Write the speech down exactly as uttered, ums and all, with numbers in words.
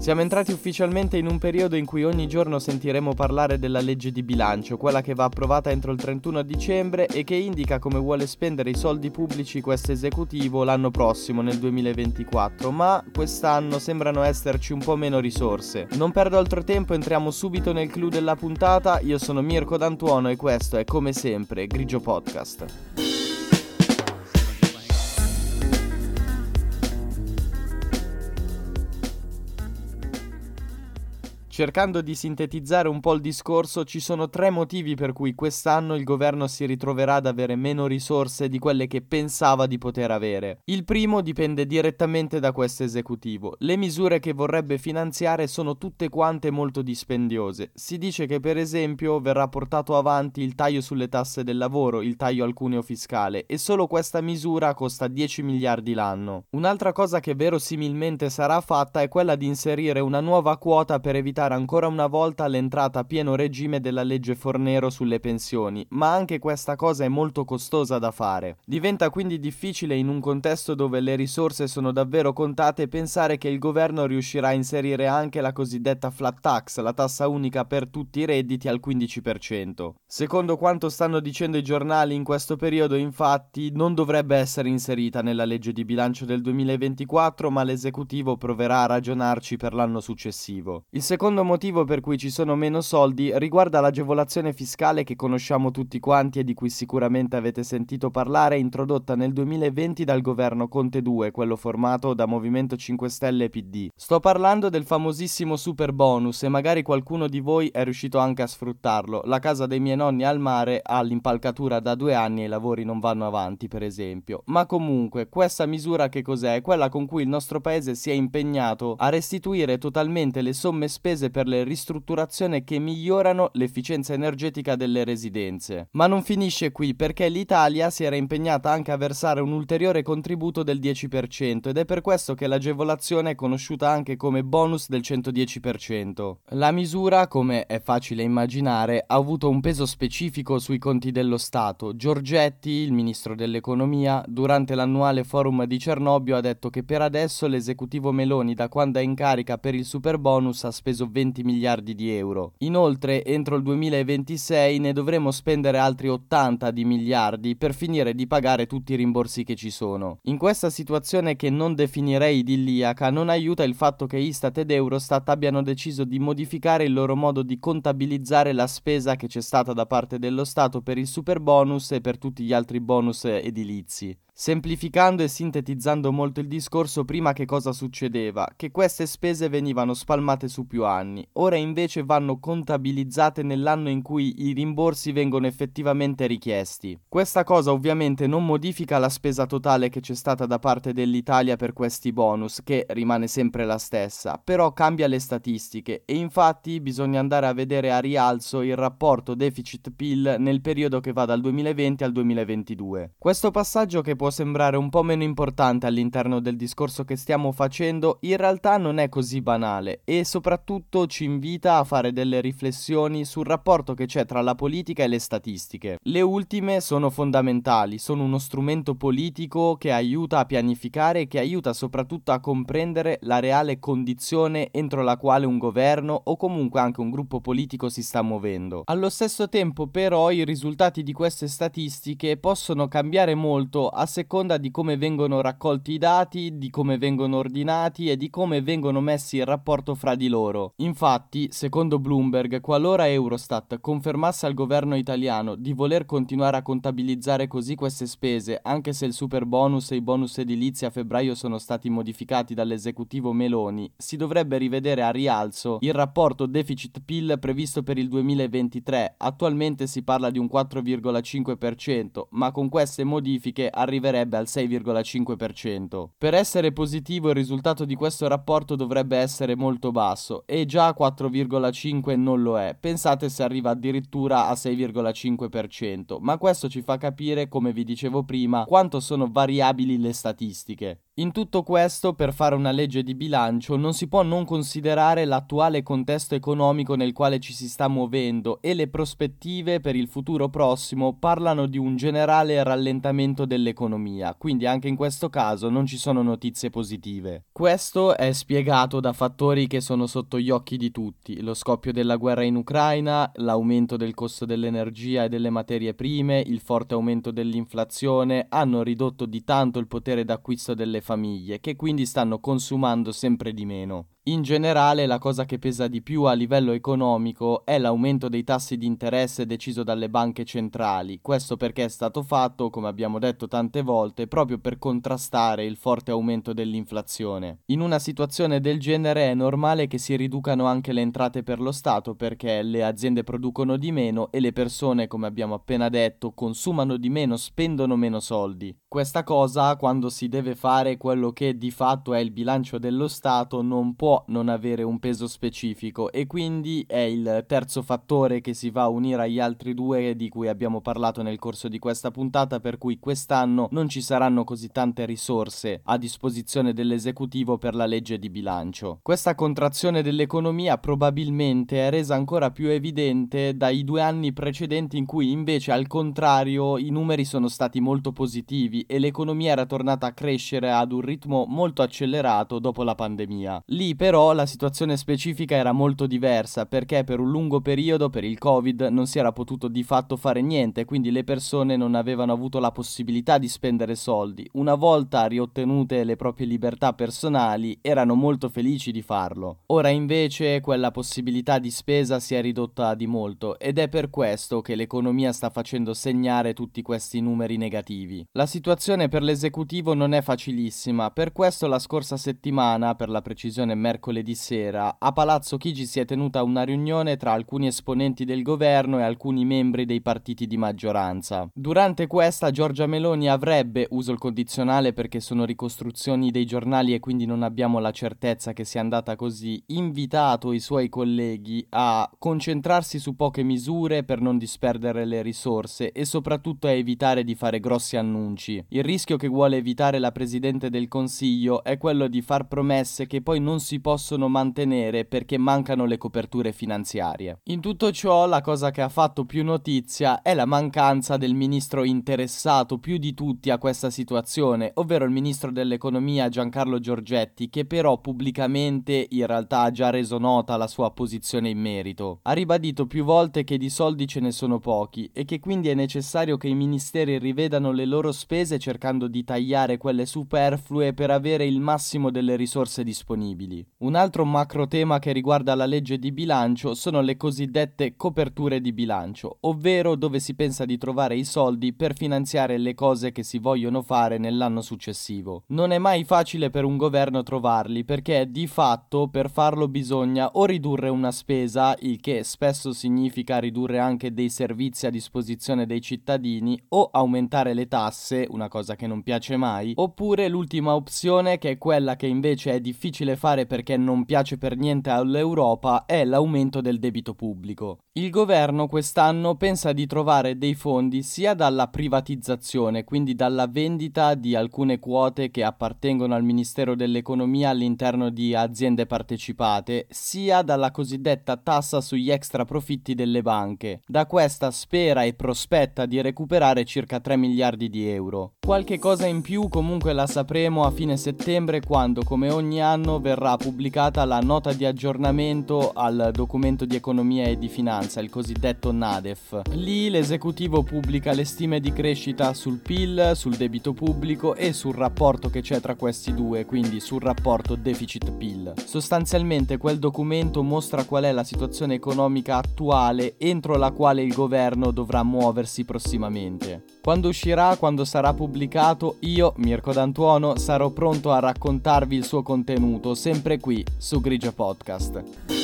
Siamo entrati ufficialmente in un periodo in cui ogni giorno sentiremo parlare della legge di bilancio, quella che va approvata entro il trentuno dicembre e che indica come vuole spendere i soldi pubblici questo esecutivo l'anno prossimo, nel duemilaventiquattro, ma quest'anno sembrano esserci un po' meno risorse. Non perdo altro tempo, entriamo subito nel clou della puntata. Io sono Mirko D'Antuono e questo è, come sempre, Grigio Podcast. Cercando di sintetizzare un po' il discorso, ci sono tre motivi per cui quest'anno il governo si ritroverà ad avere meno risorse di quelle che pensava di poter avere. Il primo dipende direttamente da questo esecutivo. Le misure che vorrebbe finanziare sono tutte quante molto dispendiose. Si dice che, per esempio, verrà portato avanti il taglio sulle tasse del lavoro, il taglio al cuneo fiscale, e solo questa misura costa dieci miliardi l'anno. Un'altra cosa che verosimilmente sarà fatta è quella di inserire una nuova quota per evitare ancora una volta l'entrata a pieno regime della legge Fornero sulle pensioni, ma anche questa cosa è molto costosa da fare. Diventa quindi difficile, in un contesto dove le risorse sono davvero contate, pensare che il governo riuscirà a inserire anche la cosiddetta flat tax, la tassa unica per tutti i redditi al quindici per cento. Secondo quanto stanno dicendo i giornali in questo periodo, infatti, non dovrebbe essere inserita nella legge di bilancio del duemilaventiquattro, ma l'esecutivo proverà a ragionarci per l'anno successivo. Il secondo Il secondo motivo per cui ci sono meno soldi riguarda l'agevolazione fiscale che conosciamo tutti quanti e di cui sicuramente avete sentito parlare, introdotta nel duemilaventi dal governo Conte due, quello formato da Movimento cinque Stelle e P D. Sto parlando del famosissimo super bonus e magari qualcuno di voi è riuscito anche a sfruttarlo. La casa dei miei nonni al mare ha l'impalcatura da due anni e i lavori non vanno avanti, per esempio. Ma comunque, questa misura che cos'è? È quella con cui il nostro paese si è impegnato a restituire totalmente le somme spese per le ristrutturazioni che migliorano l'efficienza energetica delle residenze. Ma non finisce qui, perché l'Italia si era impegnata anche a versare un ulteriore contributo del dieci per cento ed è per questo che l'agevolazione è conosciuta anche come bonus del centodieci per cento. La misura, come è facile immaginare, ha avuto un peso specifico sui conti dello Stato. Giorgetti, il ministro dell'economia, durante l'annuale forum di Cernobbio ha detto che per adesso l'esecutivo Meloni, da quando è in carica per il superbonus, ha speso venti miliardi di euro. Inoltre, entro il duemilaventisei ne dovremo spendere altri ottanta di miliardi per finire di pagare tutti i rimborsi che ci sono. In questa situazione, che non definirei idilliaca, non aiuta il fatto che Istat ed Eurostat abbiano deciso di modificare il loro modo di contabilizzare la spesa che c'è stata da parte dello Stato per il superbonus e per tutti gli altri bonus edilizi. Semplificando e sintetizzando molto il discorso, prima che cosa succedeva? Che queste spese venivano spalmate su più anni, ora invece vanno contabilizzate nell'anno in cui i rimborsi vengono effettivamente richiesti. Questa cosa ovviamente non modifica la spesa totale che c'è stata da parte dell'Italia per questi bonus, che rimane sempre la stessa, però cambia le statistiche e infatti bisogna andare a vedere a rialzo il rapporto deficit-P I L nel periodo che va dal duemilaventi al duemilaventidue. Questo passaggio, che può sembrare un po' meno importante all'interno del discorso che stiamo facendo, in realtà non è così banale e soprattutto ci invita a fare delle riflessioni sul rapporto che c'è tra la politica e le statistiche. Le ultime sono fondamentali, sono uno strumento politico che aiuta a pianificare e che aiuta soprattutto a comprendere la reale condizione entro la quale un governo o comunque anche un gruppo politico si sta muovendo. Allo stesso tempo, però, i risultati di queste statistiche possono cambiare molto a seconda di come vengono raccolti i dati, di come vengono ordinati e di come vengono messi in rapporto fra di loro. Infatti, secondo Bloomberg, qualora Eurostat confermasse al governo italiano di voler continuare a contabilizzare così queste spese, anche se il super bonus e i bonus edilizi a febbraio sono stati modificati dall'esecutivo Meloni, si dovrebbe rivedere a rialzo il rapporto deficit-P I L previsto per il duemilaventitré. Attualmente si parla di un quattro virgola cinque per cento, ma con queste modifiche arriverebbe al sei virgola cinque per cento. Per essere positivo, il risultato di questo rapporto dovrebbe essere molto basso e già a quattro virgola cinque non lo è. Pensate se arriva addirittura a sei virgola cinque per cento, ma questo ci fa capire, come vi dicevo prima, quanto sono variabili le statistiche. In tutto questo, per fare una legge di bilancio non si può non considerare l'attuale contesto economico nel quale ci si sta muovendo e le prospettive per il futuro prossimo parlano di un generale rallentamento dell'economia, quindi anche in questo caso non ci sono notizie positive. Questo è spiegato da fattori che sono sotto gli occhi di tutti: lo scoppio della guerra in Ucraina, l'aumento del costo dell'energia e delle materie prime, il forte aumento dell'inflazione hanno ridotto di tanto il potere d'acquisto delle famiglie, che quindi stanno consumando sempre di meno. In generale, la cosa che pesa di più a livello economico è l'aumento dei tassi di interesse deciso dalle banche centrali, questo perché è stato fatto, come abbiamo detto tante volte, proprio per contrastare il forte aumento dell'inflazione. In una situazione del genere è normale che si riducano anche le entrate per lo Stato, perché le aziende producono di meno e le persone, come abbiamo appena detto, consumano di meno, spendono meno soldi. Questa cosa, quando si deve fare quello che di fatto è il bilancio dello Stato, non può non avere un peso specifico, e quindi è il terzo fattore che si va a unire agli altri due di cui abbiamo parlato nel corso di questa puntata, per cui quest'anno non ci saranno così tante risorse a disposizione dell'esecutivo per la legge di bilancio. Questa contrazione dell'economia probabilmente è resa ancora più evidente dai due anni precedenti, in cui invece al contrario i numeri sono stati molto positivi e l'economia era tornata a crescere ad un ritmo molto accelerato dopo la pandemia. Lì però la situazione specifica era molto diversa, perché per un lungo periodo, per il Covid, non si era potuto di fatto fare niente, quindi le persone non avevano avuto la possibilità di spendere soldi. Una volta riottenute le proprie libertà personali, erano molto felici di farlo. Ora invece quella possibilità di spesa si è ridotta di molto, ed è per questo che l'economia sta facendo segnare tutti questi numeri negativi. La situazione per l'esecutivo non è facilissima, per questo la scorsa settimana, per la precisione mercoledì sera, a Palazzo Chigi si è tenuta una riunione tra alcuni esponenti del governo e alcuni membri dei partiti di maggioranza. Durante questa Giorgia Meloni avrebbe, uso il condizionale perché sono ricostruzioni dei giornali e quindi non abbiamo la certezza che sia andata così, invitato i suoi colleghi a concentrarsi su poche misure per non disperdere le risorse e soprattutto a evitare di fare grossi annunci. Il rischio che vuole evitare la Presidente del Consiglio è quello di far promesse che poi non si si possono mantenere perché mancano le coperture finanziarie. In tutto ciò, la cosa che ha fatto più notizia è la mancanza del ministro interessato più di tutti a questa situazione, ovvero il ministro dell'economia Giancarlo Giorgetti, che però pubblicamente in realtà ha già reso nota la sua posizione in merito. Ha ribadito più volte che di soldi ce ne sono pochi e che quindi è necessario che i ministeri rivedano le loro spese cercando di tagliare quelle superflue per avere il massimo delle risorse disponibili. Un altro macro tema che riguarda la legge di bilancio sono le cosiddette coperture di bilancio, ovvero dove si pensa di trovare i soldi per finanziare le cose che si vogliono fare nell'anno successivo. Non è mai facile per un governo trovarli, perché di fatto per farlo bisogna o ridurre una spesa, il che spesso significa ridurre anche dei servizi a disposizione dei cittadini, o aumentare le tasse, una cosa che non piace mai, oppure l'ultima opzione, che è quella che invece è difficile fare perché non piace per niente all'Europa, è l'aumento del debito pubblico. Il governo quest'anno pensa di trovare dei fondi sia dalla privatizzazione, quindi dalla vendita di alcune quote che appartengono al Ministero dell'Economia all'interno di aziende partecipate, sia dalla cosiddetta tassa sugli extra profitti delle banche. Da questa spera e prospetta di recuperare circa tre miliardi di euro. Qualche cosa in più comunque la sapremo a fine settembre, quando, come ogni anno, verrà pubblicata la nota di aggiornamento al documento di economia e di finanza, il cosiddetto Nadef. Lì l'esecutivo pubblica le stime di crescita sul P I L, sul debito pubblico e sul rapporto che c'è tra questi due, quindi sul rapporto deficit-P I L. Sostanzialmente quel documento mostra qual è la situazione economica attuale entro la quale il governo dovrà muoversi prossimamente. Quando uscirà, quando sarà pubblicato, io, Mirko D'Antuono, sarò pronto a raccontarvi il suo contenuto, sempre qui su Grigio Podcast.